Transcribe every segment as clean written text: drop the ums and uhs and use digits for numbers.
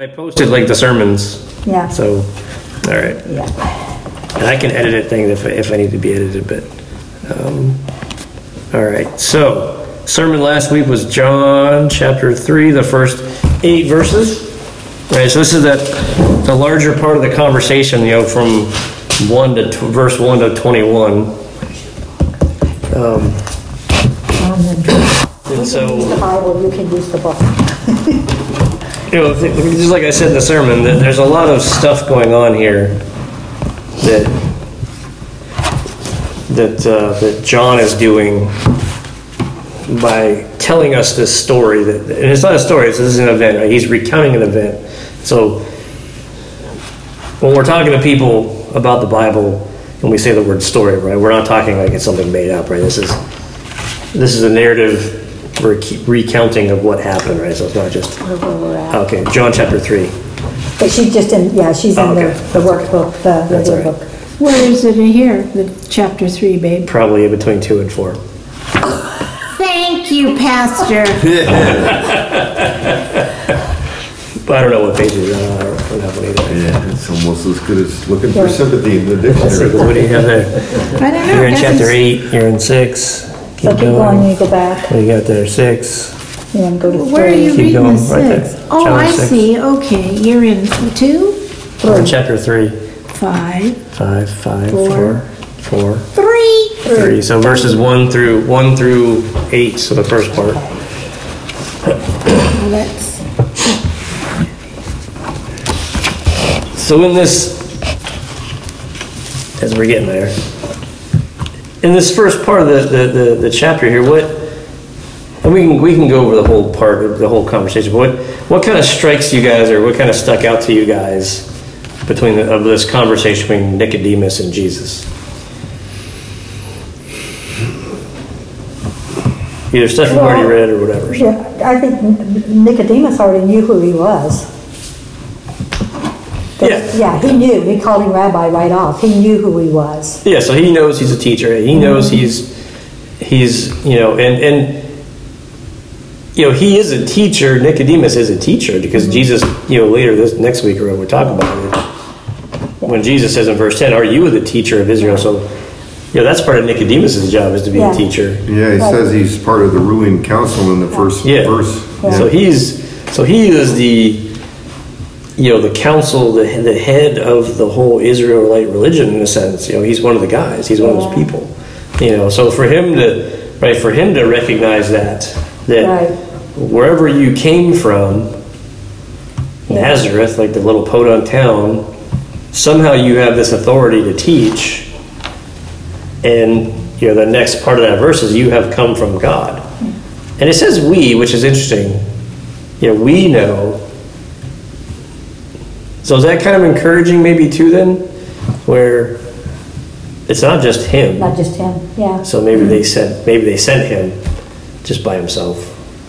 I posted like the sermons. Yeah. So, all right. Yeah. And I can edit it things if I need to be edited, but all right. So, sermon last week was John chapter 3, the first 8 verses. All right. So this is the larger part of the conversation, you know, from verse 1 to 21. And so, you can use the Bible. You can use the book. You know, just like I said in the sermon, that there's a lot of stuff going on here that John is doing by telling us this story. That, and it's not a story; this is an event. Right? He's recounting an event. So when we're talking to people about the Bible, and we say the word "story," right? We're not talking like it's something made up, right? This is a narrative. We're recounting of what happened, right? So it's not just okay. John chapter 3. But she's just in. Yeah, she's in the workbook, the book. Right. Where is it in here? The chapter 3, babe. Probably between 2 and 4. Thank you, Pastor. But I don't know what page it is. I don't have one either. Yeah, it's almost as good as looking for sympathy in the dictionary. What do you have there? I don't know. You're in chapter 8. You're in 6. Keep going. You go back. Well, you got there 6. Yeah, go to 3. Where are you keep reading going, the 6? Right oh, I 6. See. Okay, you're in 2. We're in chapter 3. 5. 4. 3. So verses 1 through 8. So the first part. So in this, as we're getting there. In this first part of the chapter here, what, and we can go over the whole part of the whole conversation. But what kind of strikes you guys, or what kind of stuck out to you guys between of this conversation between Nicodemus and Jesus? Either stuff you've already read or whatever. So. Yeah, I think Nicodemus already knew who he was. Yeah, he knew. He called him rabbi right off. He knew who he was. Yeah, so he knows he's a teacher. He knows he's you know, and you know, he is a teacher. Nicodemus is a teacher because Jesus, you know, later this next week or we'll talk about it. When Jesus says in verse 10, "Are you the teacher of Israel?" So, you know, that's part of Nicodemus' job is to be a teacher. Yeah, he says he's part of the ruling council in the first verse. Yeah. So he is the. You know, the council, the head of the whole Israelite religion, in a sense. You know, he's one of the guys. He's one of those people. You know, so for him to recognize that wherever you came from, Nazareth, like the little podunk town, somehow you have this authority to teach. And you know, the next part of that verse is you have come from God. And it says we, which is interesting. You know, we know. So is that kind of encouraging maybe too then? Where it's not just him. Not just him, yeah. So maybe they sent him just by himself.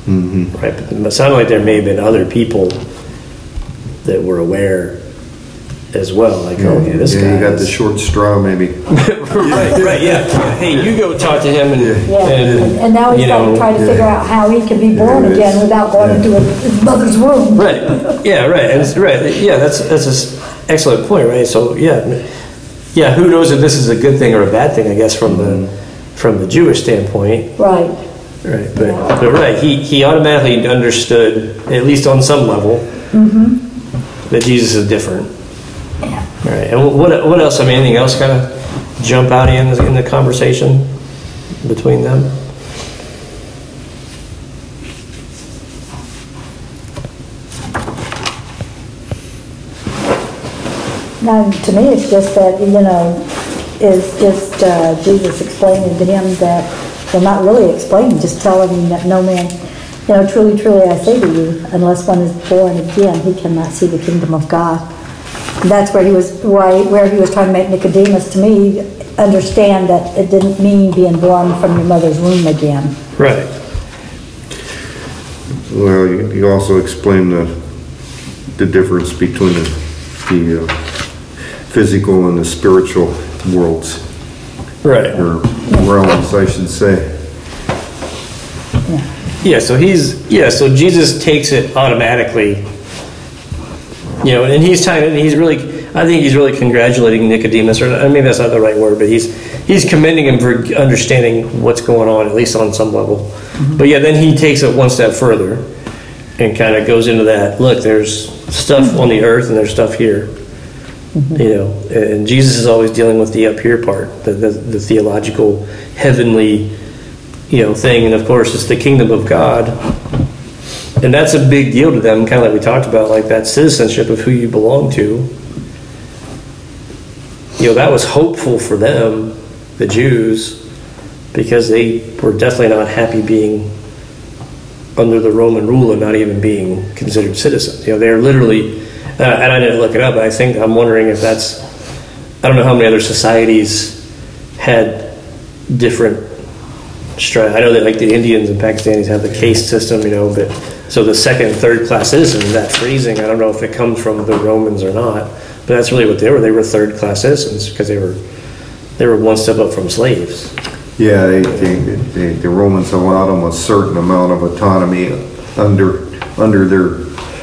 Mm-hmm. Right? But it sounded like there may have been other people that were aware as well. Like, this guy. Yeah, you got the short straw maybe. right, yeah. Hey, you go talk to him. And now he's trying to try to figure out how he can be born again without going into his mother's womb. Right, yeah, right. And, right. Yeah, that's an excellent point, right? So, yeah. who knows if this is a good thing or a bad thing, I guess, from the Jewish standpoint. Right, but right, he automatically understood, at least on some level, that Jesus is different. All right, and what else? I mean, anything else kind of jump out in the conversation between them? Now, to me, it's just that, you know, it's just Jesus explaining to him that, well, not really explaining, just telling him that no man, you know, truly, truly, I say to you, unless one is born again, he cannot see the kingdom of God. That's where he was trying to make Nicodemus, to me, understand that it didn't mean being born from your mother's womb again. Right. Well, you also explained the difference between the physical and the spiritual worlds. Right. Or realms, I should say. Yeah. So Jesus takes it automatically You know, and he's talking, he's really, I think he's really congratulating Nicodemus, or maybe that's not the right word, but he's commending him for understanding what's going on, at least on some level. Mm-hmm. But yeah, then he takes it one step further and kind of goes into that, look, there's stuff on the earth and there's stuff here. Mm-hmm. You know, and Jesus is always dealing with the up here part, the theological, heavenly, you know, thing. And of course, it's the kingdom of God. And that's a big deal to them, kind of like we talked about, like that citizenship of who you belong to. You know, that was hopeful for them, the Jews, because they were definitely not happy being under the Roman rule and not even being considered citizens. You know, they're literally, and I didn't look it up, but I think, I'm wondering if that's, I don't know how many other societies had different I know that like the Indians and Pakistanis have the caste system, you know, but so the second and third class citizens, that phrasing, I don't know if it comes from the Romans or not, but that's really what they were. They were third class citizens because they were one step up from slaves. Yeah, the Romans allowed them a certain amount of autonomy under their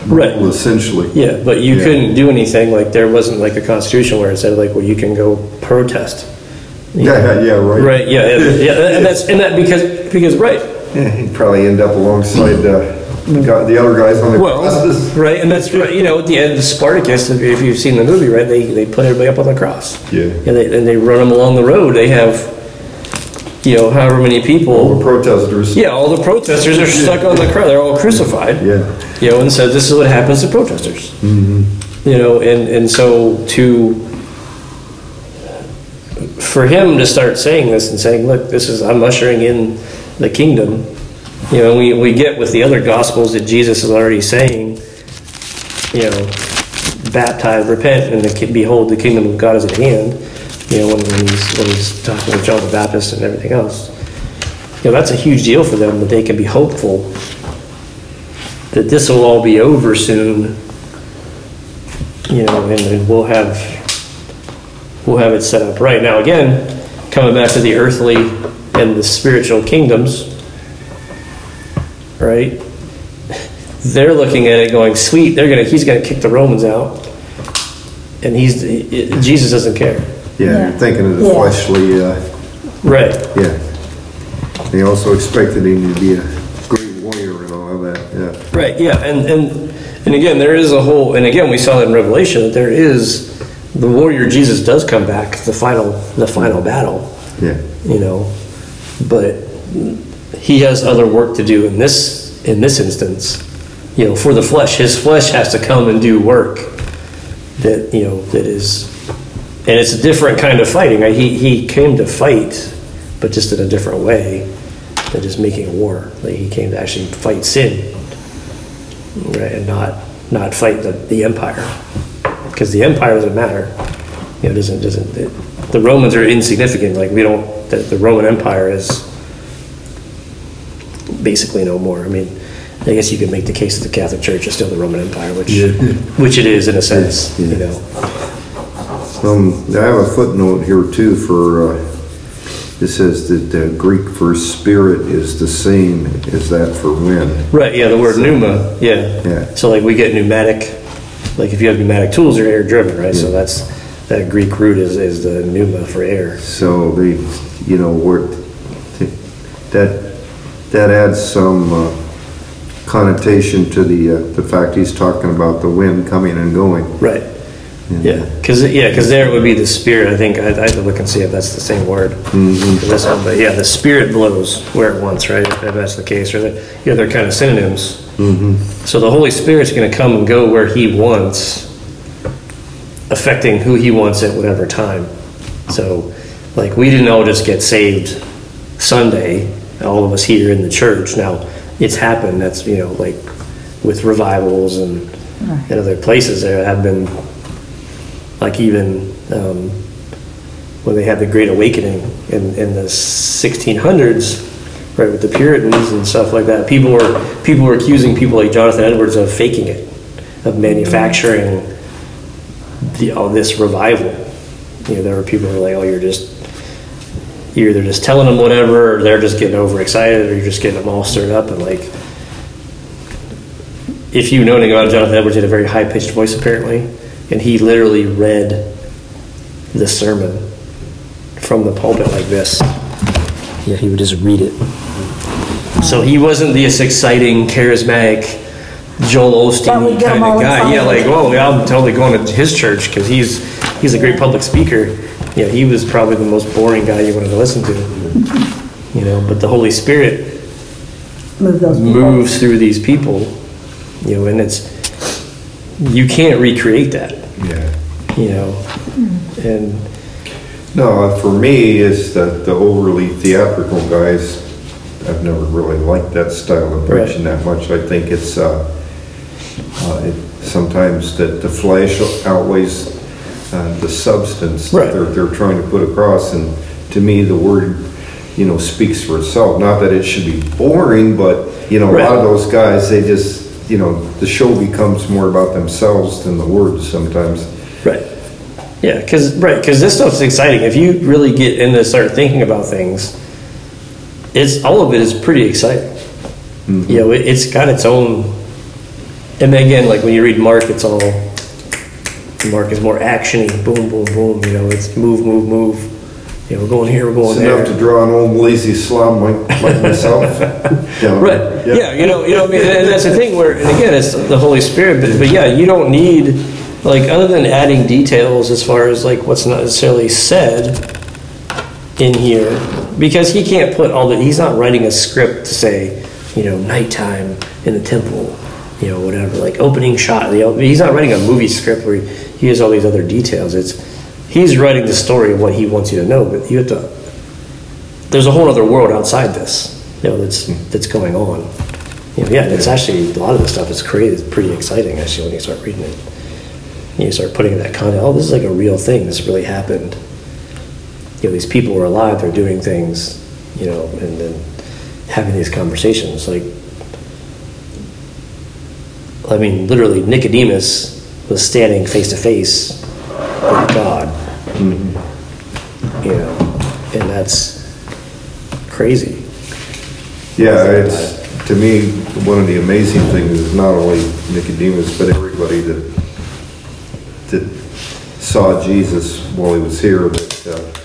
right, rule, essentially. Yeah, but you couldn't do anything. Like there wasn't like a constitution where it said like, well, you can go protest. Right. Yeah, and that because right. Yeah, he'd probably end up alongside the other guys on the crosses. Right, and that's right. You know, at the end of Spartacus, if you've seen the movie, right, they put everybody up on the cross. Yeah, and they run them along the road. They have, you know, however many people. All the protesters. Yeah, all the protesters are stuck on the cross. They're all crucified. Yeah. You know, and so this is what happens to protesters. Mm-hmm. You know, and so to. For him to start saying this and saying, look, this is, I'm ushering in the kingdom. You know, we get with the other gospels that Jesus is already saying, you know, baptize, repent, and behold, the kingdom of God is at hand. You know, when he's talking with John the Baptist and everything else. You know, that's a huge deal for them, that they can be hopeful that this will all be over soon. You know, and we'll have it set up right. Now, again, coming back to the earthly and the spiritual kingdoms, right? They're looking at it going, sweet, he's going to kick the Romans out. And Jesus doesn't care. Yeah, you're thinking of the fleshly. Right. Yeah. They also expected him to be a great warrior and all that. Yeah. Right, yeah. And again, there is a whole, and again, we saw that in Revelation, that there is, the warrior Jesus does come back, the final battle. Yeah. You know. But he has other work to do in this instance. You know, for the flesh. His flesh has to come and do work that, you know, that is, and it's a different kind of fighting. Right? He came to fight, but just in a different way than just making war. Like he came to actually fight sin. Right, and not fight the empire. Because the empire doesn't matter, you know. The Romans are insignificant. Like we don't. The Roman Empire is basically no more. I mean, I guess you could make the case that the Catholic Church is still the Roman Empire, which it is in a sense. Yeah. You know. I have a footnote here too. For it says that the Greek for spirit is the same as that for wind. Right. Yeah. The word pneuma. Yeah. Yeah. So like we get pneumatic. Like if you have pneumatic tools, you're air driven, right? Yeah. So that Greek root is the pneuma for air. So they, you know, that adds some connotation to the fact he's talking about the wind coming and going. Right. Yeah. Because there it would be the spirit. I think I have to look and see if that's the same word. Mm-hmm. That's not, but yeah, the spirit blows where it wants, right? If that's the case, or they're kind of synonyms. Mm-hmm. So the Holy Spirit's going to come and go where He wants, affecting who He wants at whatever time. So, like, we didn't all just get saved Sunday, all of us here in the church. Now, it's happened. That's, you know, like, with revivals and other places there have been, like, even when they had the Great Awakening in the 1600s, right, with the Puritans and stuff like that, people were accusing people like Jonathan Edwards of faking it, of manufacturing this revival. You know, there were people who were like, "Oh, you're either just telling them whatever, or they're just getting overexcited, or you're just getting them all stirred up." And like, If you know anything about Jonathan Edwards, he had a very high-pitched voice, apparently, and he literally read the sermon from the pulpit like this. Yeah, he would just read it. So he wasn't this exciting, charismatic, Joel Osteen kind of guy. Yeah, like, oh, I'm totally going to his church because he's a great public speaker. Yeah, he was probably the most boring guy you wanted to listen to. You know, but the Holy Spirit moves through these people. You know, and it's, you can't recreate that. Yeah. You know, and no, for me is that the overly theatrical guys, I've never really liked that style of preaching that much. I think it's sometimes that the flesh outweighs the substance that they're trying to put across. And to me, the word, you know, speaks for itself. Not that it should be boring, but, you know, a lot of those guys, they just, you know, the show becomes more about themselves than the words sometimes. Right. Yeah, because this stuff's exciting. If you really get into and start thinking about things, it's all of it is pretty exciting. Mm-hmm. You know, it's got its own. And then again, like when you read Mark, it's all, Mark is more actiony, boom, boom, boom. You know, it's move, move, move. You know, we're going here, we're going there. It's enough to draw an old lazy slob like myself. Yeah. Right. Yeah. Yeah. You know. I mean, and that's the thing where, and again, it's the Holy Spirit. But yeah, you don't need, like, other than adding details as far as like what's not necessarily said in here, because he can't put all the. He's not writing a script to say, you know, nighttime in the temple, you know, whatever, like opening shot. You know, he's not writing a movie script where he has all these other details. He's writing the story of what he wants you to know. But you have to. There's a whole other world outside this. You know, that's going on. You know, yeah, it's actually a lot of the stuff it's created is pretty exciting actually when you start reading it. And you start putting in that content. Oh, this is like a real thing. This really happened. You know, these people were alive. They're doing things. You know, and then having these conversations. Like, I mean, literally, Nicodemus was standing face to face with God. Mm-hmm. You know, and that's crazy. Yeah, it's, to me, one of the amazing things is not only Nicodemus, but everybody that saw Jesus while he was here, that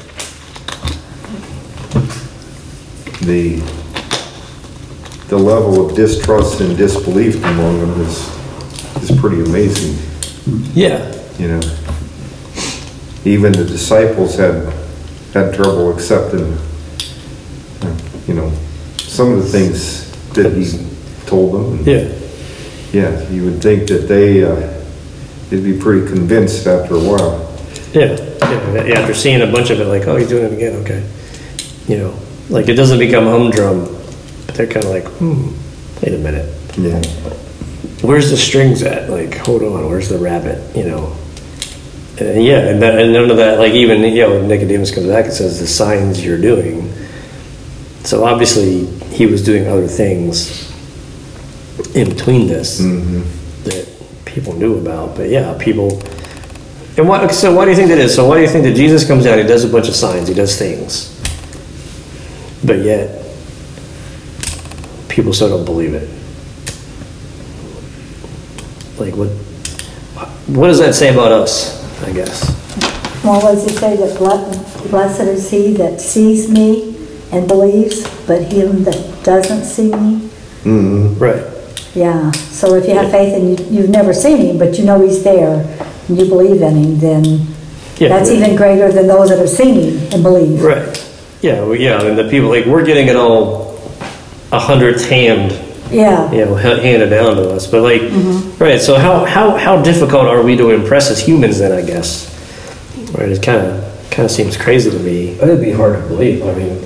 the level of distrust and disbelief among them is pretty amazing. Yeah. You know, even the disciples had trouble accepting, you know, some of the things that he told them. And yeah, you would think that they'd be pretty convinced after a while. Yeah. After seeing a bunch of it, like, oh, he's doing it again, okay. You know, like it doesn't become humdrum, but they're kind of like, wait a minute. Yeah. Where's the strings at? Like, hold on, where's the rabbit? You know. And yeah, and none of that. Like even, you know, Nicodemus comes back and says the signs you're doing. So obviously he was doing other things in between this that people knew about. But yeah, people. And so why do you think that is? So why do you think that Jesus comes down? He does a bunch of signs. He does things. But yet, people still don't believe it. Like what does that say about us? I guess. Well, what does it say? That blessed is he that sees me and believes, but him that doesn't see me. Mm-hmm. Right. Yeah. So if you have faith and you've never seen him, but you know he's there, and you believe in him, then that's even greater than those that have seen him and believe. Right. Yeah. Well, yeah. And the people, like, we're getting it all 100th hand. Yeah. You know, handed down to us, but like, right. So how difficult are we to impress as humans then? I guess. Right. It kind of seems crazy to me. It'd be hard to believe. I mean.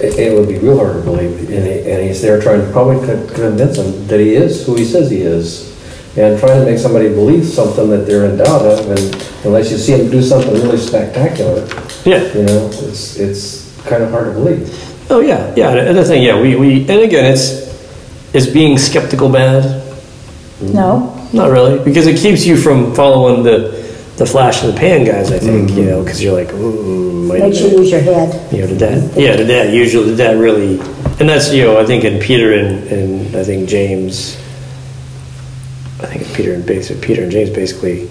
It would be real hard to believe, and he's there trying to probably convince him that he is who he says he is, and trying to make somebody believe something that they're in doubt of, and unless you see him do something really spectacular, you know, it's kind of hard to believe. Oh yeah, and the thing, we and again, is being skeptical bad? No, not really, because it keeps you from following the flash in the pan guys, I think, you know, because you're like, make sure you use your head. You know, did that really, and that's, you know, I think in Peter and I think James, I think Peter and James basically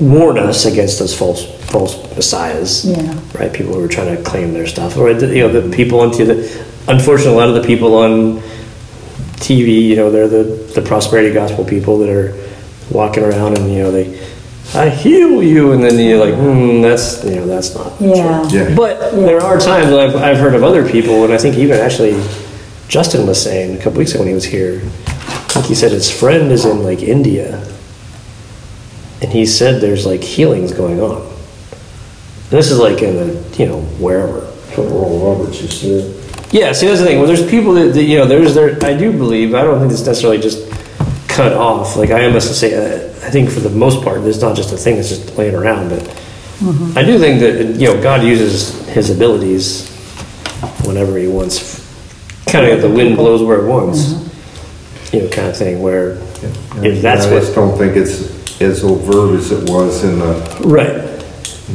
warn us against those false messiahs, right? People who were trying to claim their stuff, or the people on TV. Unfortunately, a lot of the people on TV, they're the prosperity gospel people that are walking around and I heal you, and then you're like, that's that's not true. Yeah. But there are times that I've heard of other people, and I think even actually Justin was saying a couple weeks ago when he was here. I think he said his friend is in India, and he said there's healings going on. And this is in the wherever. Oral Roberts used to do. Yeah, see, that's the thing. Well, there's people that I do believe. I don't think it's necessarily just cut off. I must say, I think for the most part, it's not just a thing that's just laying around. But I do think that God uses His abilities whenever He wants. Kind of the wind blows where it wants. Kind of thing where if that's what... I just don't think it's as overt as it was in the... Right,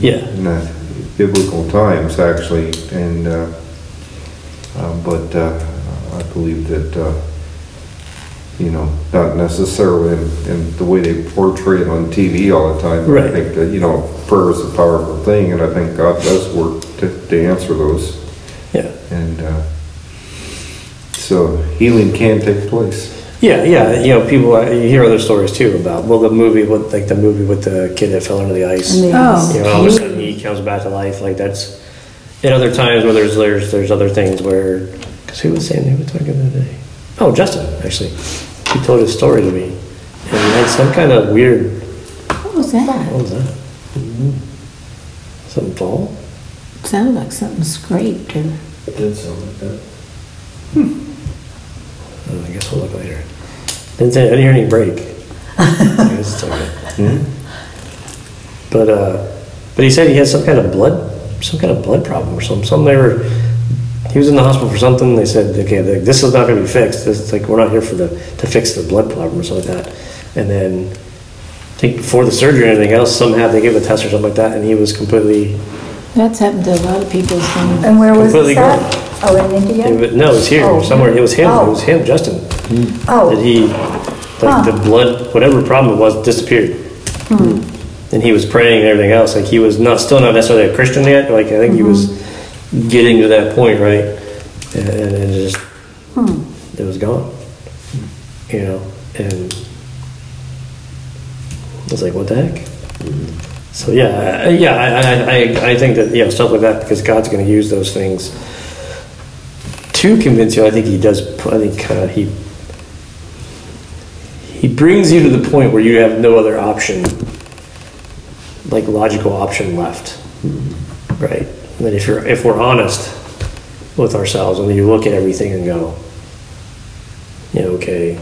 in the biblical times, actually. And, but I believe that, not necessarily in the way they portray it on TV all the time. Right. I think that, prayer is a powerful thing, and I think God does work to answer those. Yeah. And so healing can take place. Yeah, people. You hear other stories too about the movie with the kid that fell into the ice. All of a sudden he comes back to life. That's in other times where there's other things where. Because who was saying they were talking that day? Oh, Justin actually, he told his story to me, and he had some kind of weird. What was that? Mm-hmm. Something fall. It sounded like something scraped. It did sound like that. I guess we'll look later. I didn't hear any break. I guess it's okay. But he said he had some kind of blood problem or something. He was in the hospital for something. They said, okay, this is not going to be fixed. This, we're not here to fix the blood problem or something like that. And then I think before the surgery or anything else, somehow they gave a test or something like that, and he was completely. That's happened to a lot of people. And where was this at? Oh, in India? No, it was here, somewhere. It was him. Oh. It was him, Justin. Oh. That he, the blood, whatever problem it was, disappeared. And he was praying and everything else. He was still not necessarily a Christian yet. I think he was getting to that point, right? And it just, it was gone. And I was like, what the heck? So I think that stuff like that, because God's going to use those things. To convince you, I think he does. I think he brings you to the point where you have no other option, logical option left, right? And then if we're honest with ourselves, and then you look at everything and go, okay,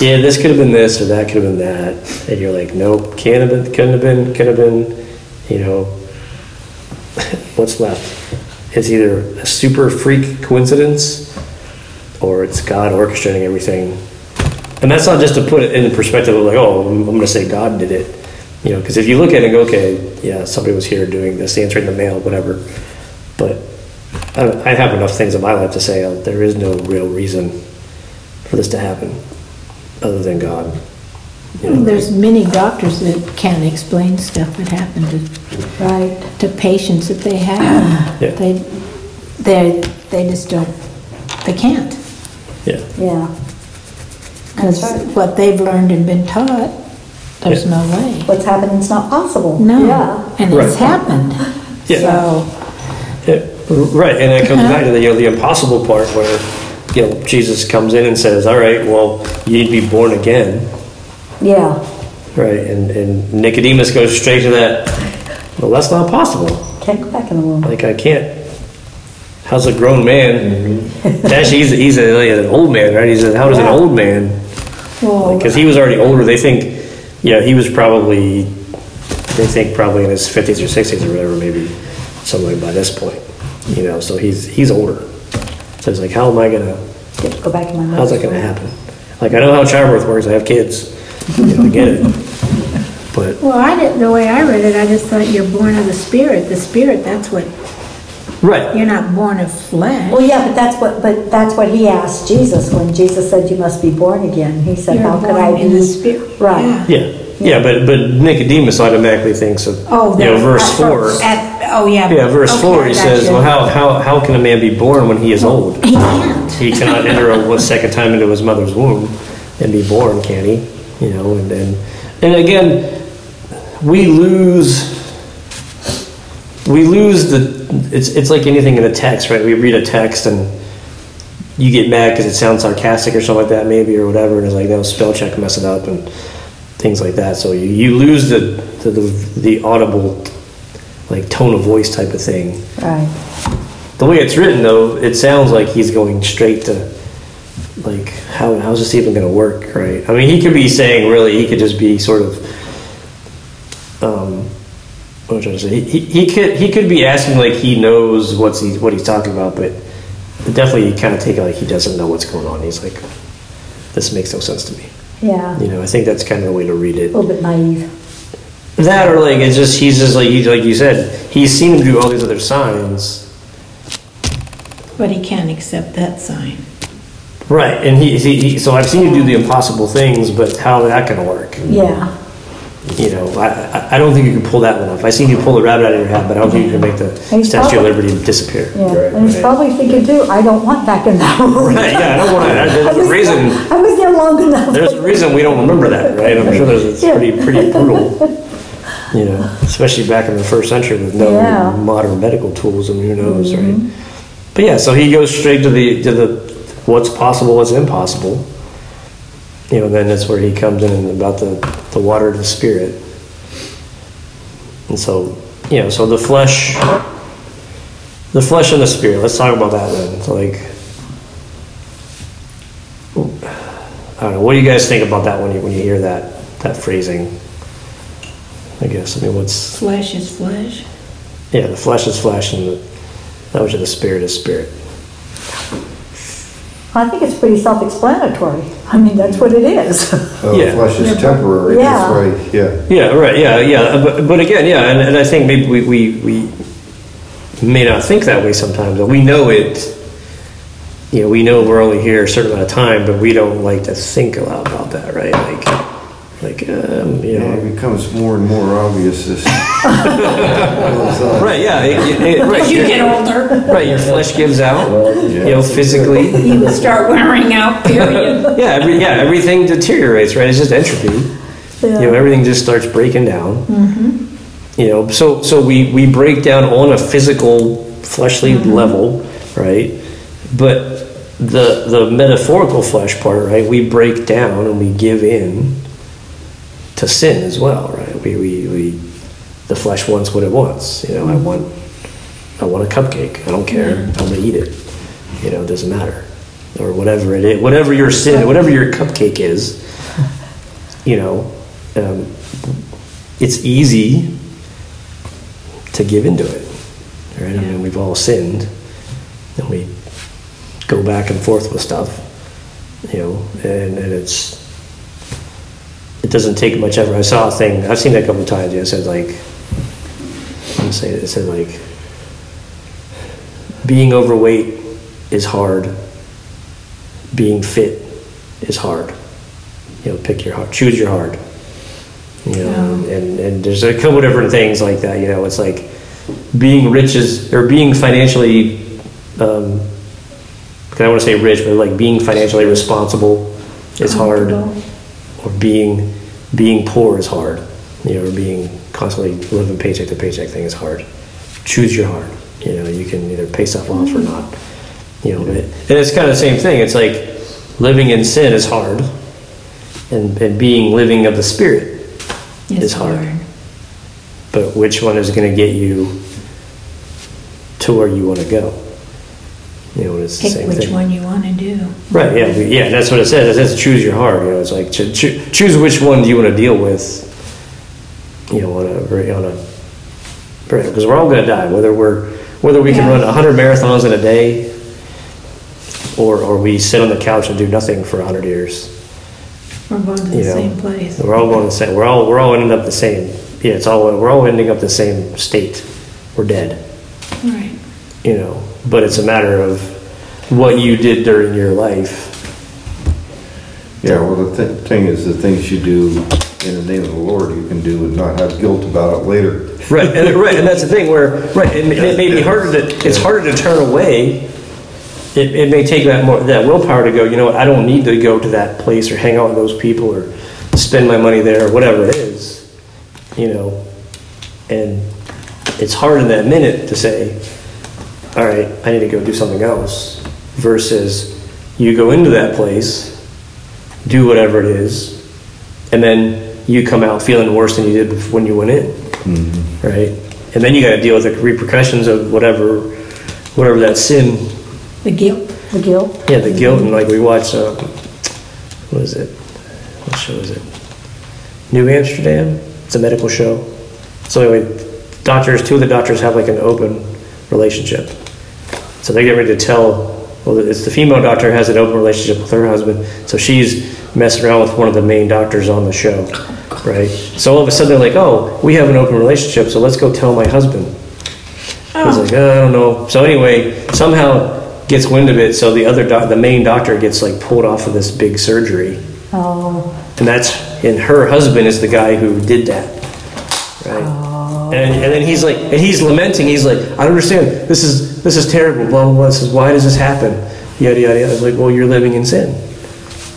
this could have been this or that could have been that, and you're like, nope, couldn't have been, what's left? It's either a super freak coincidence, or it's God orchestrating everything. And that's not just to put it in perspective of I'm going to say God did it. Because if you look at it and go, somebody was here doing this, answering the mail, whatever. But I have enough things in my life to say there is no real reason for this to happen other than God. There's many doctors that can't explain stuff that happened to patients that they have. Yeah. They just don't. They can't. Yeah. Yeah. Because what they've learned and been taught, there's no way. What's happening is not possible. No. Yeah. And it's happened. Yeah. So. Yeah. Right, and it comes back to the impossible part where Jesus comes in and says, "All right, well, you need to be born again." Yeah. Right, and Nicodemus goes straight to that. Well, that's not possible. Can't go back in the world. I can't. How's a grown man? Actually, he's an old man, right? He said, how does an old man? Because he was already older. They think, he was probably. They think probably in his 50s or 60s or whatever, maybe something by this point. So he's older. So it's how am I gonna go back in my house? How's that gonna happen? I know how childbirth works. I have kids. I get it. But I didn't. The way I read it, I just thought you're born of the Spirit. The Spirit, that's what Right. You're not born of flesh. Well, yeah, but that's what he asked Jesus when Jesus said, "You must be born again." He said, "How could I be in the spirit?" Right. Yeah. Yeah, but Nicodemus automatically thinks of verse 4. Verse 4. He says, "Well, how can a man be born when he is old? He can't. He cannot enter a second time into his mother's womb and be born, can he?" You know, and again, we lose the. It's like anything in a text, right? We read a text and you get mad because it sounds sarcastic or something like that, maybe, or whatever, and it's like, no, spell check, mess it up, and things like that. So you lose the audible, like, tone of voice type of thing. Right. The way it's written, though, it sounds like he's going straight to, like, how's this even going to work, right? I mean, he could be saying, really, he could just be sort of, what was I going to say? He could be asking like he knows what he's talking about, but definitely you kind of take it like he doesn't know what's going on. He's like, this makes no sense to me. Yeah. You know, I think that's kind of the way to read it. A little bit naive. That, or like, it's just, he's just like, like you said, he's seen him do all these other signs. But he can't accept that sign. Right, and he so I've seen you do the impossible things, but how is that going to work? Yeah. You know, I don't think you can pull that one off. I've seen you pull the rabbit out of your hat, but I don't think you can make the Statue of Liberty disappear. Yeah, right. And he's probably thinking, too, I don't want back in that room. Right, yeah, I don't want it. I was there long enough. There's a reason we don't remember that, right? I'm sure it's pretty brutal, you know, especially back in the first century with no modern medical tools, and who knows, right? But yeah, so he goes straight to the what's possible, what's impossible. You know, then that's where he comes in about the water to the spirit. And so, you know, so the flesh and the spirit, let's talk about that then. It's like, I don't know, what do you guys think about that when you hear that phrasing? I guess, I mean, what's... Flesh is flesh. Yeah, the flesh is flesh, and that which of the spirit is spirit. I think it's pretty self-explanatory. I mean, that's what it is. Flesh is temporary. Yeah. That's right. Yeah. Yeah. Right. Yeah. Yeah. But again, yeah, and I think maybe we may not think that way sometimes. But we know it. You know, we know we're only here a certain amount of time, but we don't like to think a lot about that, right? It becomes more and more obvious as right, yeah, right. You get older, right? Your flesh gives out, you know, physically. You start wearing out. Period. Everything deteriorates, right? It's just entropy. Yeah. You know, everything just starts breaking down. Mm-hmm. You know, so we break down on a physical, fleshly level, right? But the metaphorical flesh part, right? We break down and we give in to sin as well, right? We the flesh wants what it wants. You know, I want a cupcake. I don't care. I'm gonna eat it. You know, it doesn't matter, or whatever it is, whatever your sin, whatever your cupcake is. You know, it's easy to give into it, right? I mean, we've all sinned, and we go back and forth with stuff. You know, and it's. It doesn't take much effort. I saw a thing. I've seen that a couple of times. It said like, being overweight is hard. Being fit is hard. You know, pick your heart. Choose your heart. You know, and there's a couple of different things like that. You know, it's like being rich being financially. I don't want to say rich, but like being financially responsible is hard. Or being poor is hard, you know, or being constantly living paycheck to paycheck thing is hard. Choose your heart. You know, you can either pay stuff off or not. You know, and it's kind of the same thing. It's like living in sin is hard, and being living of the Spirit is hard. But which one is going to get you to where you want to go? You know, it's the same thing. Pick which one you want to do. Right, yeah, that's what it says. It says choose your heart. You know, it's like choose which one do you want to deal with. You know, because we're all going to die, whether we can run 100 marathons in a day, or we sit on the couch and do nothing for 100 years. We're going to the same place. We're all going the same. We're all ending up the same. Yeah, we're all ending up the same state. We're dead. Right. you know, but it's a matter of what you did during your life. Yeah, well, the thing is, the things you do in the name of the Lord, you can do and not have guilt about it later. Right, and that's the thing where, it may be harder to, it's harder to turn away. It may take that willpower to go, you know what, I don't need to go to that place or hang out with those people or spend my money there or whatever it is, you know. And it's hard in that minute to say, all right, I need to go do something else, versus you go into that place, do whatever it is, and then you come out feeling worse than you did when you went in, mm-hmm. right? And then you got to deal with the repercussions of whatever that sin. The guilt. Yeah, the guilt, and like we watched, what is it? What show is it? New Amsterdam. It's a medical show. So anyway, two of the doctors have like an open relationship. So they get ready to tell. Well, it's the female doctor has an open relationship with her husband. So she's messing around with one of the main doctors on the show, right? So all of a sudden they're like, "Oh, we have an open relationship, so let's go tell my husband." Oh. He's like, "I don't know." So anyway, somehow gets wind of it, so the main doctor gets like pulled off of this big surgery. Oh. And her husband is the guy who did that, right? Oh. And then he's like, and he's lamenting. He's like, I don't understand. This is terrible. Blah blah blah. This is, why does this happen? Yada yada yada. I was like, well, you're living in sin.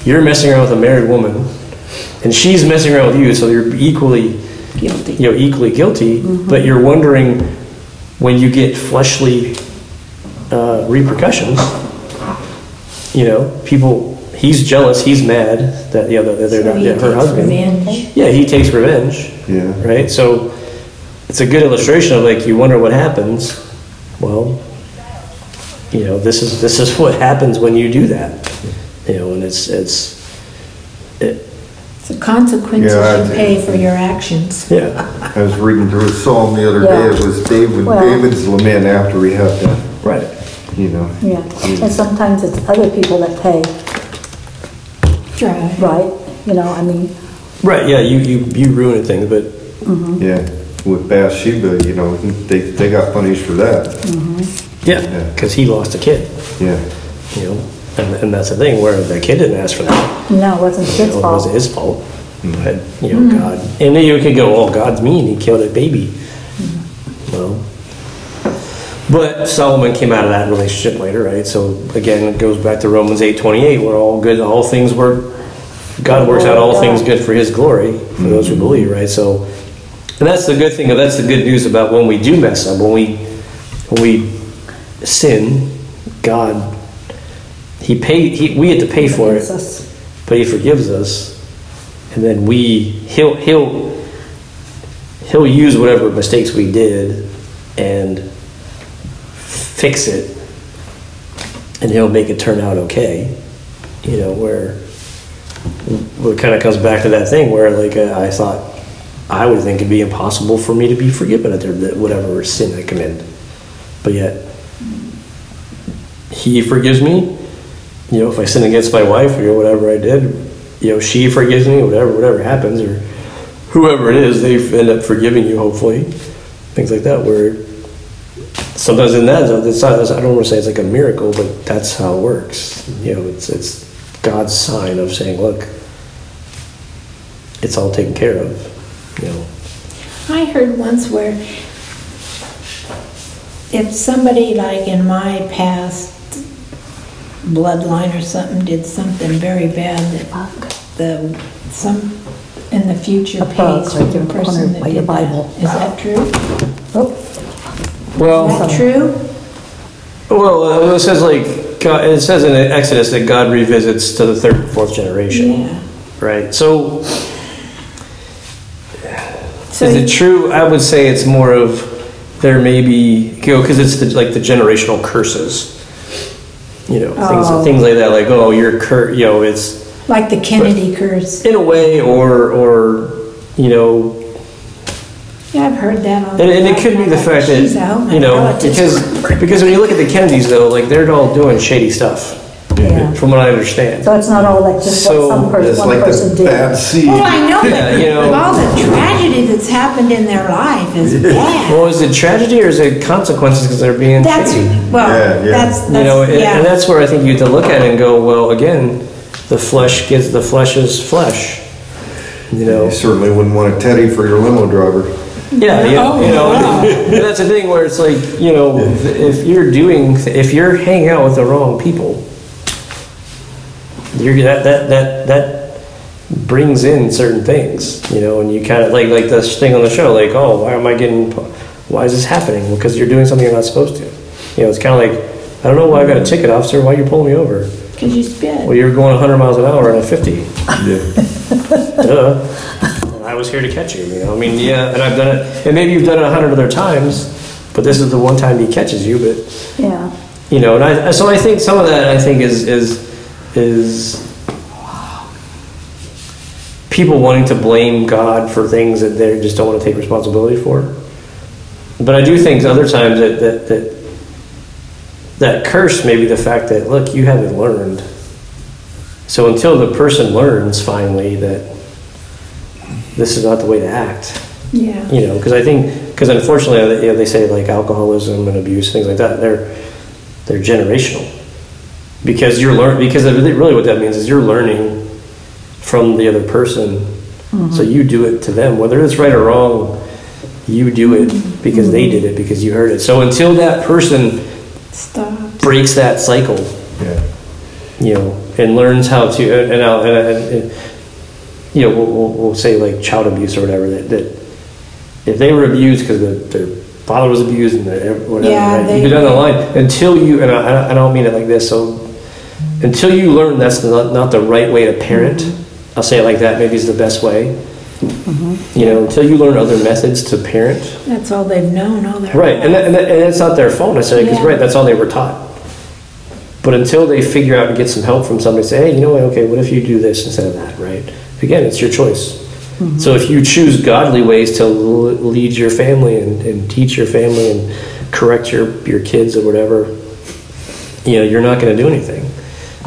You're messing around with a married woman, and she's messing around with you. So you're equally guilty. You know, equally guilty. Mm-hmm. But you're wondering when you get fleshly repercussions, you know, people. He's jealous. He's mad that they're not her husband. Revenge. Yeah, he takes revenge. Yeah. Right. So it's a good illustration of like you wonder what happens. Well, you know, this is what happens when you do that. You know, and it's the consequences you pay for your actions. Yeah. I was reading through a psalm the other day. It was David's lament after he had that. Right. You know. Yeah, and sometimes it's other people that pay. Right. Right. You know, I mean. Right. Yeah. You ruin things, but. Mm-hmm. Yeah, with Bathsheba, you know, they got punished for that. Mm-hmm. Yeah, because he lost a kid. Yeah. You know, and that's the thing where the kid didn't ask for that. No, it wasn't his fault. It wasn't his fault. Mm-hmm. But you know, mm-hmm. God, and then you could go, oh, God's mean. He killed a baby. Mm-hmm. Well. But Solomon came out of that relationship later, right? So again, it goes back to Romans 8:28, where all good, all things work. God works out all things good for His glory for mm-hmm. those who believe, right? So, and that's the good thing. That's the good news about when we do mess up, when we sin, God, we have to pay for it, but He forgives us, and then He'll use whatever mistakes we did and fix it, and He'll make it turn out okay. You know, where it kind of comes back to that thing where, like, I would think it'd be impossible for me to be forgiven at whatever sin I committed, but yet He forgives me. You know, if I sin against my wife or whatever I did, you know, she forgives me. Whatever happens or whoever it is, they end up forgiving you. Hopefully, things like that where. Sometimes in that, I don't want to say it's like a miracle, but that's how it works. You know, it's God's sign of saying, "Look, it's all taken care of." You know, I heard once where if somebody like in my past bloodline or something did something very bad, that some in the future pays for the person that did that. Is that true? Oh. Well, is that true? Well, it says like it says in Exodus that God revisits to the third and fourth generation, right? So is it true? I would say it's more of there may be, you know, because it's like the generational curses, you know, things like that, like you're you know, it's like the Kennedy curse in a way, or you know. Yeah, I've heard that. And it could be the fact that, you know, because when you look at the Kennedys, though, like, they're all doing shady stuff. yeah. From what I understand. So it's not all like just so what some person, one like person did. Well, I know, but all the tragedy that's happened in their life is bad. Well, is it tragedy or is it consequences because they're being changed? And that's where I think you have to look at it and go, well, again, the flesh gives the flesh's flesh. You know, you certainly wouldn't want a teddy for your limo driver. That's the thing where it's like, you know, if you're hanging out with the wrong people, that brings in certain things, you know, and you kind of like this thing on the show, like, oh, why is this happening? Because you're doing something you're not supposed to. You know, it's kind of like, I don't know why I got a ticket, officer. Why are you pulling me over? Because you spit. Well, you're going 100 miles an hour and a 50. Yeah. Duh. And I was here to catch you, you know. I mean, yeah, and I've done it. And maybe you've done it 100 other times, but this is the one time he catches you. But, yeah. You know, and I think some of that, I think, is people wanting to blame God for things that they just don't want to take responsibility for. But I do think other times that curse may be the fact that, look, you haven't learned. So until the person learns finally that this is not the way to act, yeah, you know, because unfortunately, you know, they say like alcoholism and abuse, things like that. They're generational because really what that means is you're learning from the other person. Mm-hmm. So you do it to them, whether it's right or wrong. You do it because mm-hmm. they did it because you heard it. So until that person stops. Breaks that cycle, yeah, you know, and learns how to, and you know, we'll say like child abuse or whatever, that if they were abused because their father was abused and whatever, yeah, right? You go down the line until you, and I don't mean it like this, so until you learn that's not the right way to parent, mm-hmm. I'll say it like that, maybe is the best way. Mm-hmm. You know, until you learn other methods to parent, that's all they've known all their right life. And it's not their fault necessarily, because yeah. Right, that's all they were taught. But until they figure out and get some help from somebody, say, hey, you know what, okay, what if you do this instead of that, right? Again, it's your choice. Mm-hmm. So if you choose godly ways to lead your family and teach your family and correct your kids or whatever, you know, you're not going to do anything,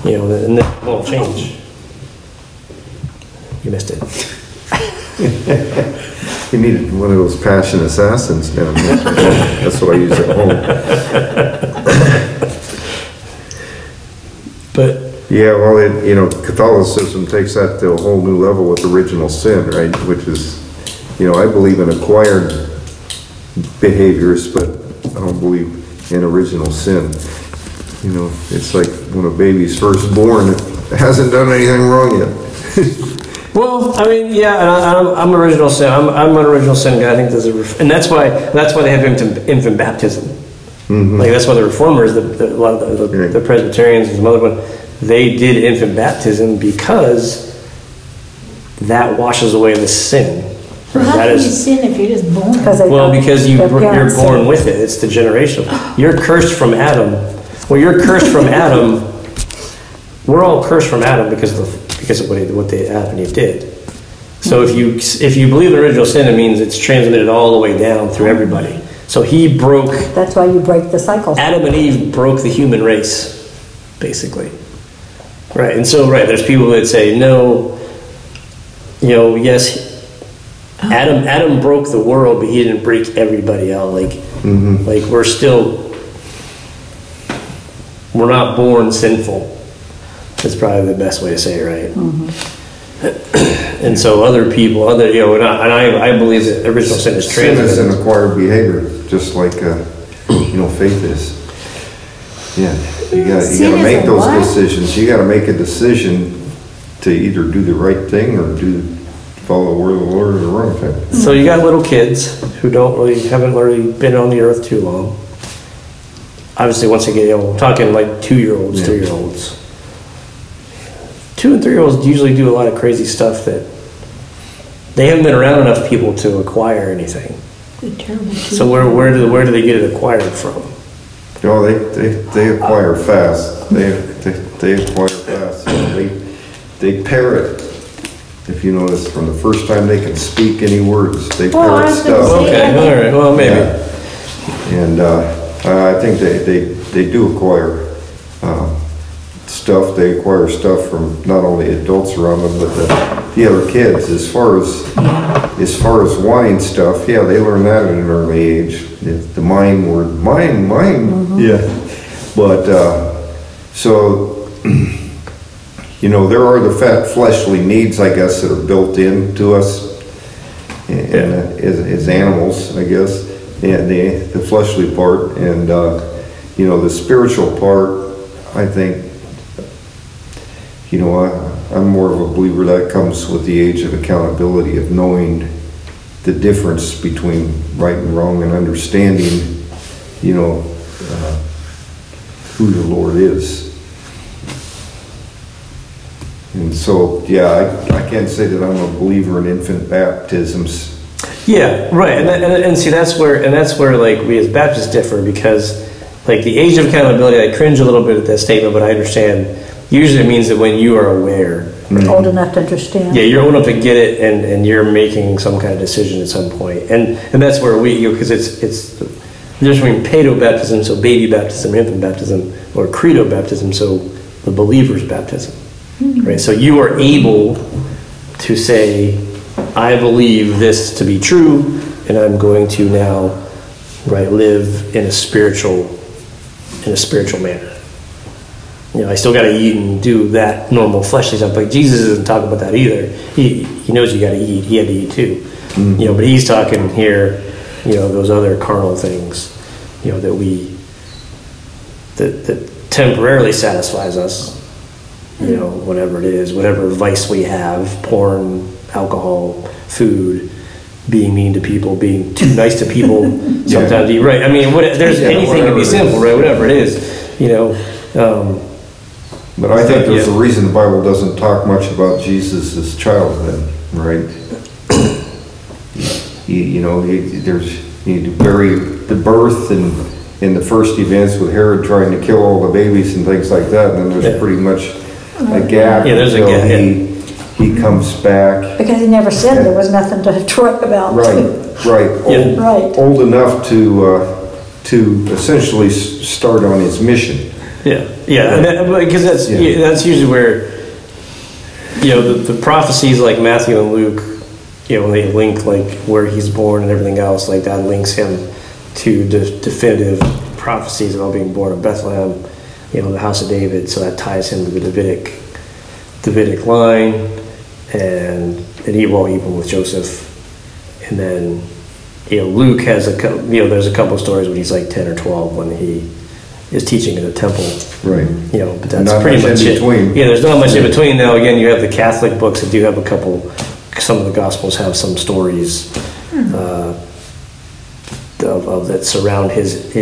you know, and that won't change. You missed it. You needed one of those passion assassins down there. That's what I use at home. But yeah, well, you know, Catholicism takes that to a whole new level with original sin, right? Which is, you know, I believe in acquired behaviors, but I don't believe in original sin. You know, it's like when a baby's first born, it hasn't done anything wrong yet. Well, I mean, yeah, and I'm original sin. I'm an original sin guy. I think there's and that's why they have infant baptism. Mm-hmm. Like that's why the reformers, a lot of the Presbyterians and some other one, they did infant baptism because that washes away the sin. Well, how can you sin if you're just born? Because you're born with it. It's the generational. You're cursed from Adam. Well, you're cursed from Adam. We're all cursed from Adam because of what Adam and Eve did. So if you believe in original sin, it means it's transmitted all the way down through everybody. So he broke. That's why you break the cycle. Adam and Eve broke the human race, basically. Right, and so right, there's people that say no. You know, yes, Adam broke the world, but he didn't break everybody out. Like, mm-hmm. like we're not born sinful. It's probably the best way to say it, right? Mm-hmm. And so I believe that original sin is transmitted. Sin is an acquired behavior, just like you know, faith is. Yeah, you got to make those decisions. You got to make a decision to either do the right thing or follow the word of the Lord or the wrong thing. Mm-hmm. So you got little kids who haven't really been on the earth too long. Obviously, once they get old, I'm talking like 2-year-olds, 3-year-olds. 2 and 3-year-olds usually do a lot of crazy stuff that they haven't been around enough people to acquire anything. They're terrible. So where do they get it acquired from? Oh, they acquire fast. They acquire fast. They parrot. If you notice, from the first time they can speak any words, they parrot stuff. Okay, all right. Well, maybe. Yeah. And I think they do acquire stuff. They acquire stuff from not only adults around them, but the other kids. As far as wine stuff, yeah, they learn that at an early age. The mine word, mine, mm-hmm. Yeah. But so you know, there are the fleshly needs, I guess, that are built into us, and as animals, I guess, and the fleshly part, and you know, the spiritual part. I think, you know, I'm more of a believer that comes with the age of accountability, of knowing the difference between right and wrong, and understanding, you know, who the Lord is. And so, yeah, I can't say that I'm a believer in infant baptisms. Yeah, right, and see, that's where like we as Baptists differ, because like the age of accountability, I cringe a little bit at that statement, but I understand. Usually it means that when you are aware. Mm-hmm. Old enough to understand. Yeah, you're old enough to get it, and you're making some kind of decision at some point. And that's where we, because it's the difference between paedo-baptism, so baby baptism, infant baptism, or credo-baptism, so the believer's baptism. Mm-hmm. Right? So you are able to say, I believe this to be true, and I'm going to now, right, live in a spiritual manner. You know, I still got to eat and do that normal fleshly stuff, but Jesus isn't talking about that either. He knows you got to eat. He had to eat too. Mm-hmm. You know, but he's talking here, you know, those other carnal things, you know, that temporarily satisfies us, you know, whatever it is, whatever vice we have, porn, alcohol, food, being mean to people, being too nice to people, sometimes, yeah. Right? I mean, anything can be sinful, right? Whatever it is, you know. But I think there's a reason the Bible doesn't talk much about Jesus' childhood, right? You bury the birth and in the first events with Herod trying to kill all the babies and things like that, and then there's pretty much a gap. Yeah, there's a gap. He comes back. Because he never said there was nothing to talk about. Right. Old enough to essentially start on his mission. Because that's usually where, you know, the prophecies like Matthew and Luke, you know, when they link like where he's born and everything else, like that links him to definitive prophecies about being born in Bethlehem, you know, the house of David, so that ties him to the Davidic line. And even with Joseph, and then, you know, Luke has there's a couple of stories when he's like 10 or 12 when he is teaching in the temple, right? You know, but that's pretty much it. Yeah, there's not much in between. Now again, you have the Catholic books that do have a couple. Some of the Gospels have some stories of that surround his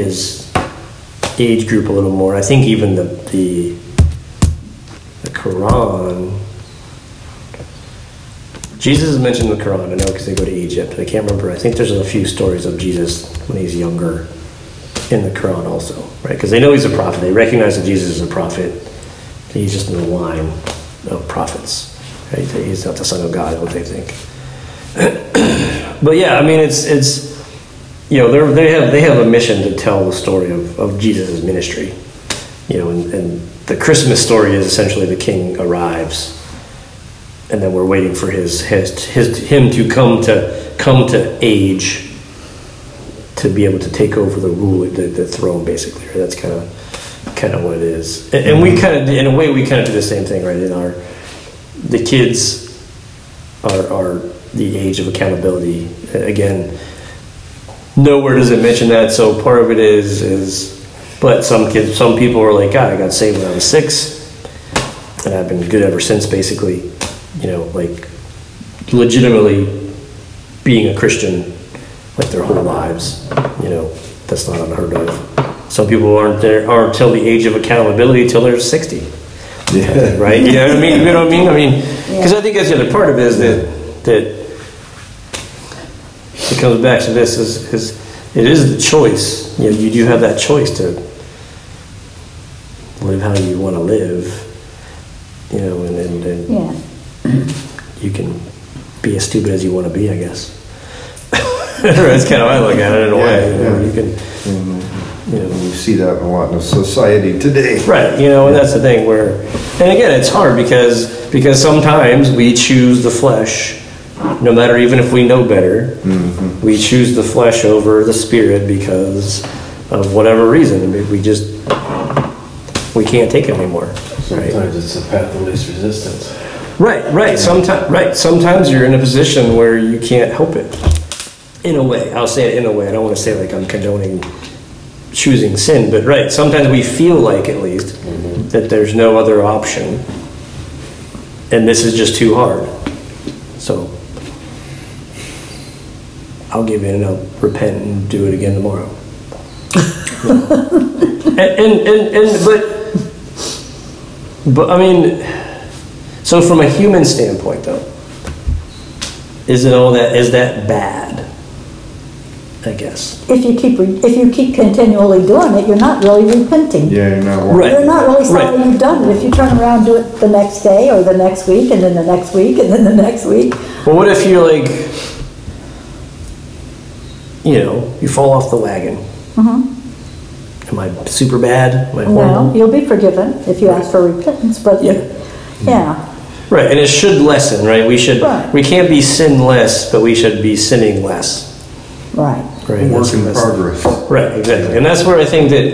age group a little more. I think even the Quran. Jesus is mentioned in the Quran, I know, because they go to Egypt. I can't remember. I think there's a few stories of Jesus when he's younger in the Quran also, right? Because they know he's a prophet. They recognize that Jesus is a prophet. He's just in the line of prophets, right? He's not the son of God, what they think. But yeah, I mean, it's you know, they have a mission to tell the story of Jesus' ministry, you know, and the Christmas story is essentially the king arrives. And then we're waiting for him to come to age to be able to take over the rule, the throne, basically. Right? That's kind of what it is. And we kind of, in a way, we kind of do the same thing, right? In the kids are the age of accountability. Again, nowhere does it mention that. So part of it is, but some people are like, God, I got saved when I was 6, and I've been good ever since, basically. You know, like legitimately being a Christian like their whole lives, you know, that's not unheard of. Some people aren't till the age of accountability till they're 60, right? You know what I mean? You know what I mean? I mean, because I think that's the other part of it is that it comes back to this is it is the choice. You know, you do have that choice to live how you want to live, you know, and yeah. You can be as stupid as you want to be, I guess. That's kind of how I look at it in a way. You know, you can, You know, we see that a lot in society today. Right, you know, and that's the thing where, and again, it's hard because sometimes we choose the flesh, no matter even if we know better, mm-hmm. we choose the flesh over the spirit because of whatever reason. I mean, we can't take it anymore. Sometimes it's the path of least resistance. Right. Sometimes you're in a position where you can't help it. In a way, I'll say it in a way. I don't want to say like I'm condoning choosing sin, but right, sometimes we feel like at least mm-hmm. that there's no other option and this is just too hard. So I'll give in and I'll repent and do it again tomorrow. But I mean, so from a human standpoint though, is that bad? I guess. If you keep continually doing it, you're not really repenting. Yeah, you're not. Right. You're not really sorry you've done it. If you turn around and do it the next day or the next week and then the next week and then the next week. Well, what if you're like, you know, you fall off the wagon? Mm-hmm. Am I super bad? Am I horrible? No, you'll be forgiven if you ask for repentance. But yeah. Right, and it should lessen. Right, we can't be sinless, but we should be sinning less. Right. Work in progress. Right, exactly. And that's where I think that,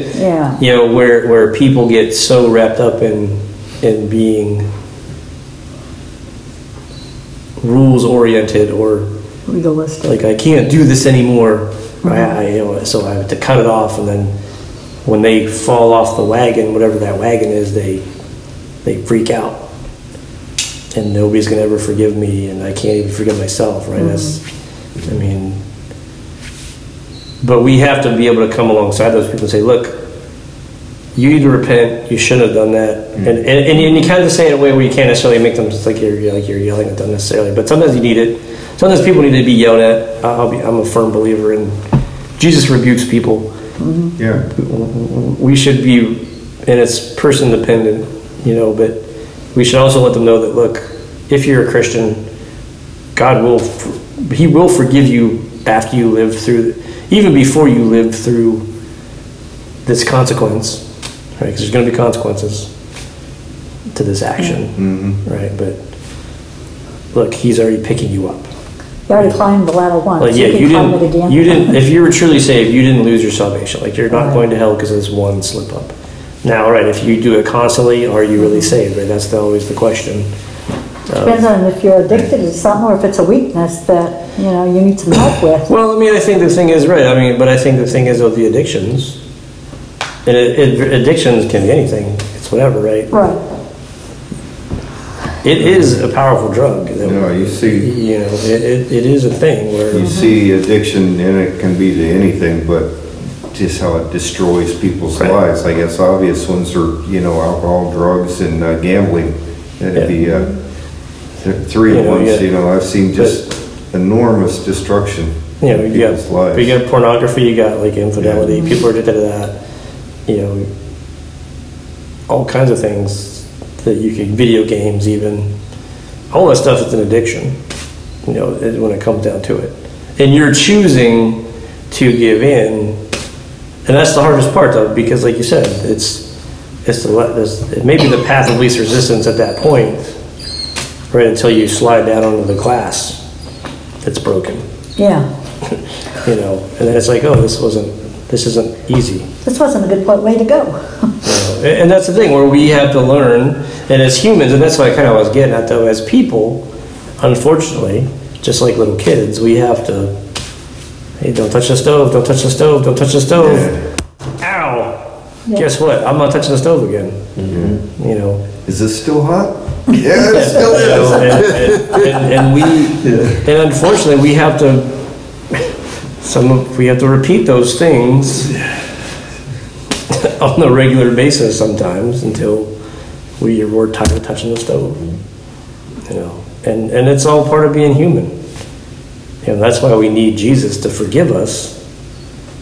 you know, where people get so wrapped up in being rules-oriented or legalistic. Like, I can't do this anymore, mm-hmm. So I have to cut it off. And then when they fall off the wagon, whatever that wagon is, they freak out. And nobody's going to ever forgive me, and I can't even forgive myself, right? Mm-hmm. But we have to be able to come alongside those people and say, look, you need to repent. You shouldn't have done that. Mm-hmm. And you kind of say it in a way where you can't necessarily make them just like you're yelling at them necessarily. But sometimes you need it. Sometimes people need to be yelled at. I'm a firm believer in Jesus rebukes people. Mm-hmm. Yeah. We should be, and it's person dependent, you know, but we should also let them know that, look, if you're a Christian, He will forgive you after you live through, even before you live through this consequence, right? Because there's going to be consequences to this action, mm-hmm. right? But look, he's already picking you up. You already climbed the ladder once. Like, yeah, you didn't. If you were truly saved, you didn't lose your salvation. Like, you're not going to hell because of this one slip up. Now, right? If you do it constantly, are you really saved? Right? That's always the question. Depends on if you're addicted to something or if it's a weakness that, you know, you need some help with. Well, I mean, I think the thing is, right, I think the thing is with the addictions, and addictions can be anything. It's whatever, right? Right. It is a powerful drug. It is a thing where... You see addiction, and it can be to anything, but just how it destroys people's lives. I guess obvious ones are, you know, alcohol, drugs, and gambling. That'd be... three at once, I've seen just enormous destruction. Yeah, you got pornography, you got like infidelity, people are addicted to that, you know, all kinds of things that you can, video games even, all that stuff is an addiction, you know, when it comes down to it. And you're choosing to give in, and that's the hardest part though, because like you said, it may be the path of least resistance at that point. Right, until you slide down onto the glass that's broken. Yeah. You know, and then it's like, oh, this isn't easy. This wasn't a good way to go. And that's the thing where we have to learn, and as humans, and that's what I kind of was getting at though, as people, unfortunately, just like little kids, we have to, hey, don't touch the stove. Yeah. Ow! Yeah. Guess what? I'm not touching the stove again. Mm-hmm. You know. Is this still hot? Yeah, it still is. And unfortunately, we have to repeat those things on a regular basis sometimes until we're tired of touching the stove. You know, and it's all part of being human. You know, that's why we need Jesus to forgive us,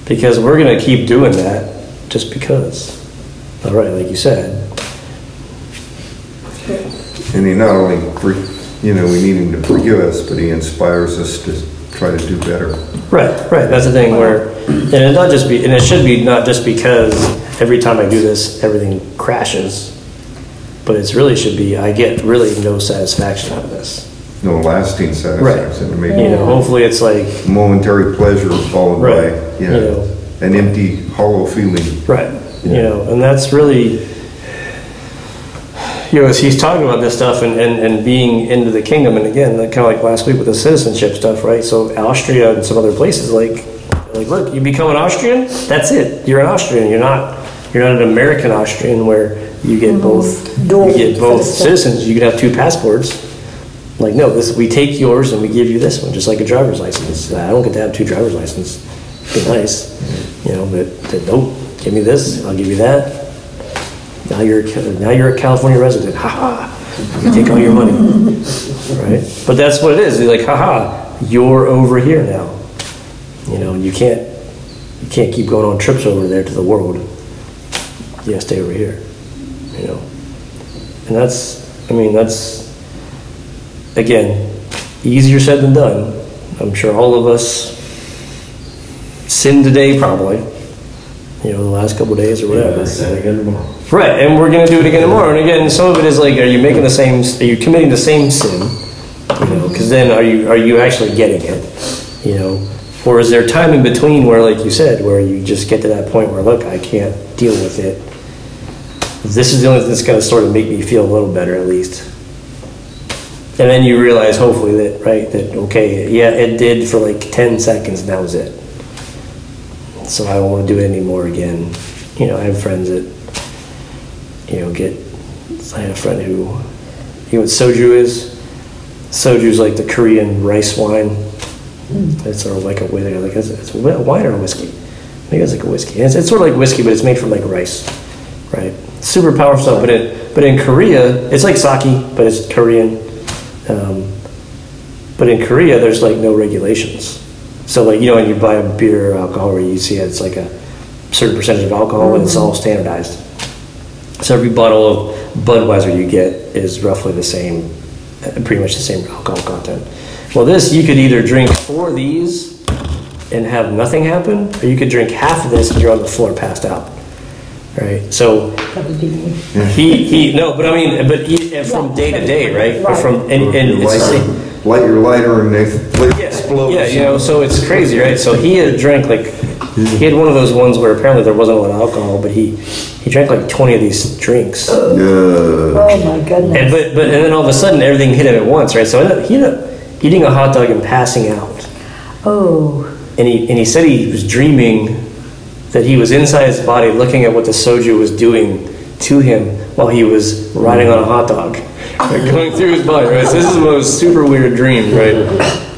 because we're going to keep doing that just because. All right, like you said. And he not only, we need him to forgive us, but he inspires us to try to do better. Right. That's the thing where, and it's not just be, and it should be not just because every time I do this, everything crashes, but it's really should be I get really no satisfaction out of this. No lasting satisfaction. Right. Maybe hopefully it's like momentary pleasure followed by an empty, hollow feeling. Right. Yeah. And that's really, as he's talking about this stuff and being into the kingdom, and again, kind of like last week with the citizenship stuff, right? So Austria and some other places, like look, you become an Austrian, that's it. You're an Austrian. You're not an American Austrian where you get both citizens. You can have two passports. Like, no, this, we take yours and we give you this one, just like a driver's license. I don't get to have two driver's licenses. It'd be nice, but nope. Give me this, I'll give you that. Now you're a California resident. Ha ha! You take all your money, right? But that's what it is. You're like, ha ha! You're over here now. And you can't keep going on trips over there to the world. You gotta stay over here. And that's again easier said than done. I'm sure all of us sin today, probably. The last couple of days or whatever. Right, and we're going to do it again tomorrow. And again, some of it is like, are you committing the same sin? Because then are you actually getting it? Or is there time in between where, like you said, where you just get to that point where, look, I can't deal with it. This is the only thing that's going to sort of make me feel a little better, at least. And then you realize, hopefully, it did for like 10 seconds, and that was it. So I don't want to do it anymore again. I have friends that, I had a friend who, what soju is? Soju's like the Korean rice wine. It's sort of like a whiskey. Like it's wine or a whiskey? I think it's like a whiskey. It's sort of like whiskey, but it's made from like rice, right? Super powerful stuff. But in Korea, it's like sake, but it's Korean. But in Korea, there's like no regulations. So, when you buy a beer or alcohol, you see it's like a certain percentage of alcohol, and it's all standardized. So every bottle of Budweiser you get is roughly the same, pretty much the same alcohol content. Well, this, you could either drink 4 of these and have nothing happen, or you could drink half of this and you're on the floor passed out. Right? So that would be me. From day to day, right? Right. And it's the same. Light your lighter and they explode. Yeah, so it's crazy, right? So he had drank he had one of those ones where apparently there wasn't a lot of alcohol, but he drank 20 of these drinks. Oh my goodness! And then all of a sudden everything hit him at once, right? So he ended up eating a hot dog and passing out. Oh. And he said he was dreaming that he was inside his body, looking at what the soju was doing to him while he was riding on a hot dog. Going through his body, right? So this is one of those super weird dreams, right?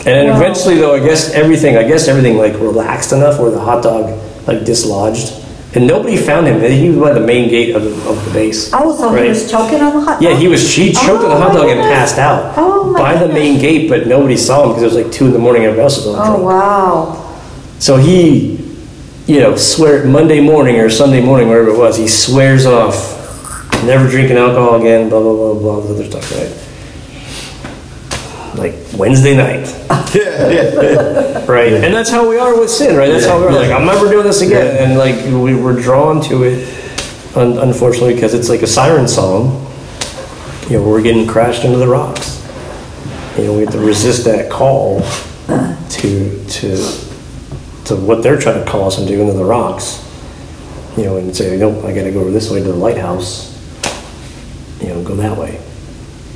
And eventually, though, I guess everything relaxed enough where the hot dog dislodged, and nobody found him. He was by the main gate of the base. Oh, so right? He was choking on the hot dog? Yeah, he choked on the hot dog and passed out by the main gate, but nobody saw him because it was 2 a.m. and everybody else was all drunk. Oh, wow. So he, swear Monday morning or Sunday morning, wherever it was, he swears off never drinking alcohol again, blah, blah, blah, blah, other stuff, right? Wednesday night. Yeah. Right? Yeah. And that's how we are with sin, right? That's how we are. I'm never doing this again. Yeah. And, we were drawn to it, unfortunately, because it's like a siren song. We're getting crashed into the rocks. We have to resist that call to what they're trying to call us and do into the rocks. And say, nope, I got to go over this way to the lighthouse. Go that way,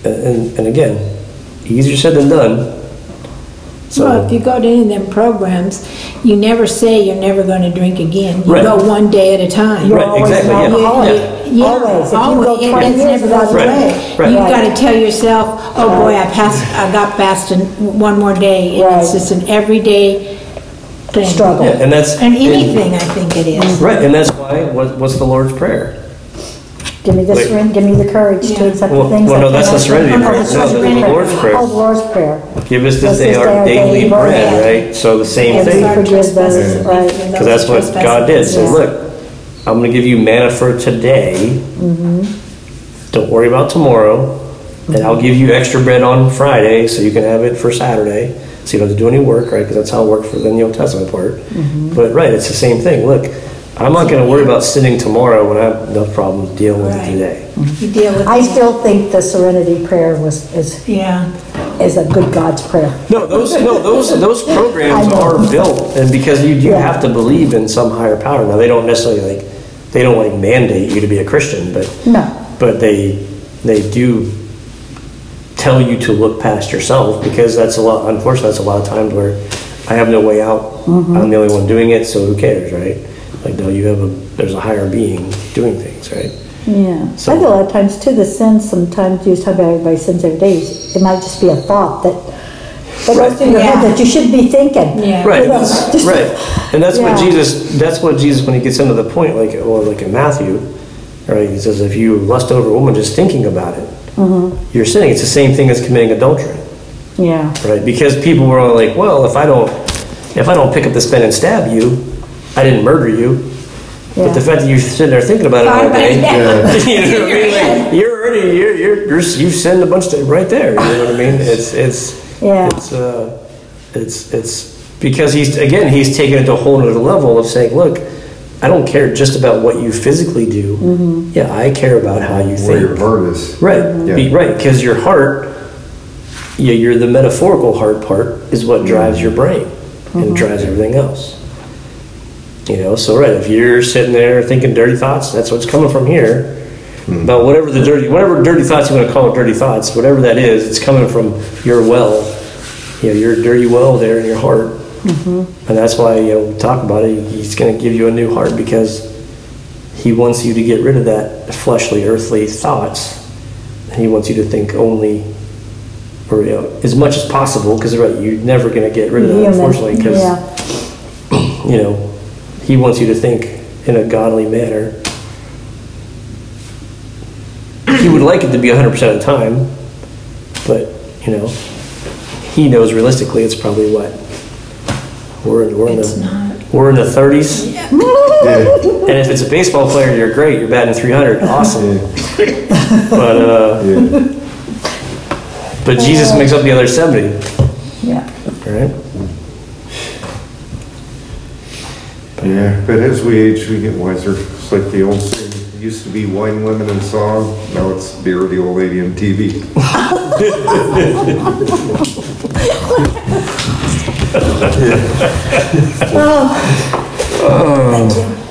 and again, easier said than done. So, well, if you go to any of them programs, you never say you're never going to drink again. You go one day at a time. Right, always, exactly. Always. Always. And it's never goes away. Right. You've got to tell yourself, oh boy, I got fasting one more day, and it's just an everyday struggle. Yeah, and anything, I think it is. Right, and that's why what's the Lord's Prayer? Give me the strength, give me the courage to accept the things. Well, no, that's the Serenity Prayer. The Lord's Prayer. Oh, Lord's Prayer. Give us this day our daily bread, right? So the same thing. Because that's what God did. So look, I'm going to give you manna for today. Mm-hmm. Don't worry about tomorrow. Mm-hmm. And I'll give you extra bread on Friday so you can have it for Saturday. So you don't have to do any work, right? Because that's how it worked for the New Testament part. Mm-hmm. But right, it's the same thing. Look, I'm not going to worry about sinning tomorrow when I have enough problems dealing with it today. Mm-hmm. You deal with I still think the Serenity Prayer is a good God's prayer. No, those programs are built, and because you have to believe in some higher power. Now they don't necessarily like mandate you to be a Christian, but they do tell you to look past yourself, because unfortunately that's a lot of times where I have no way out. Mm-hmm. I'm the only one doing it, so who cares, right? Like, no, there's a higher being doing things, right? Yeah. So, I think a lot of times too, the sins, sometimes you talk about everybody sins every day. It might just be a thought that goes through your head that you shouldn't be thinking. Yeah. Right. You know? And that's what Jesus. That's what Jesus, when he gets into the point, like in Matthew, right? He says, if you lust over a woman just thinking about it, mm-hmm. you're sinning. It's the same thing as committing adultery. Yeah. Right. Because people were all like, well, if I don't pick up this pen and stab you, I didn't murder you. Yeah. But the fact that you're sitting there thinking about it all day, you've sinned a bunch of times right there. You know what I mean? It's because he's taken it to a whole other level of saying, look, I don't care just about what you physically do. Mm-hmm. Yeah, I care about how you think. Where your heart is. Right, mm-hmm. Right, because your heart, the metaphorical heart part is what drives your brain mm-hmm. and drives everything else. You know, so right, if you're sitting there thinking dirty thoughts, that's what's coming from here. Mm-hmm. About whatever dirty thoughts you want to call it, dirty thoughts, whatever that is, it's coming from your well, your dirty well there in your heart. Mm-hmm. And that's why, we talk about it, he's going to give you a new heart because he wants you to get rid of that fleshly, earthly thoughts. And he wants you to think only, or as much as possible, because right, you're never going to get rid of that, unfortunately, because, he wants you to think in a godly manner. He would like it to be 100% of the time, but, he knows realistically it's probably what? We're in the 30s. Yeah. Yeah. And if it's a baseball player, you're great. You're batting 300. Awesome. Yeah. But Jesus makes up the other 70. Yeah. All right? Yeah, but as we age, we get wiser. It's like the old saying, it used to be wine, lemon, and song. Now it's beer, the old lady, and TV. Oh. Thank you.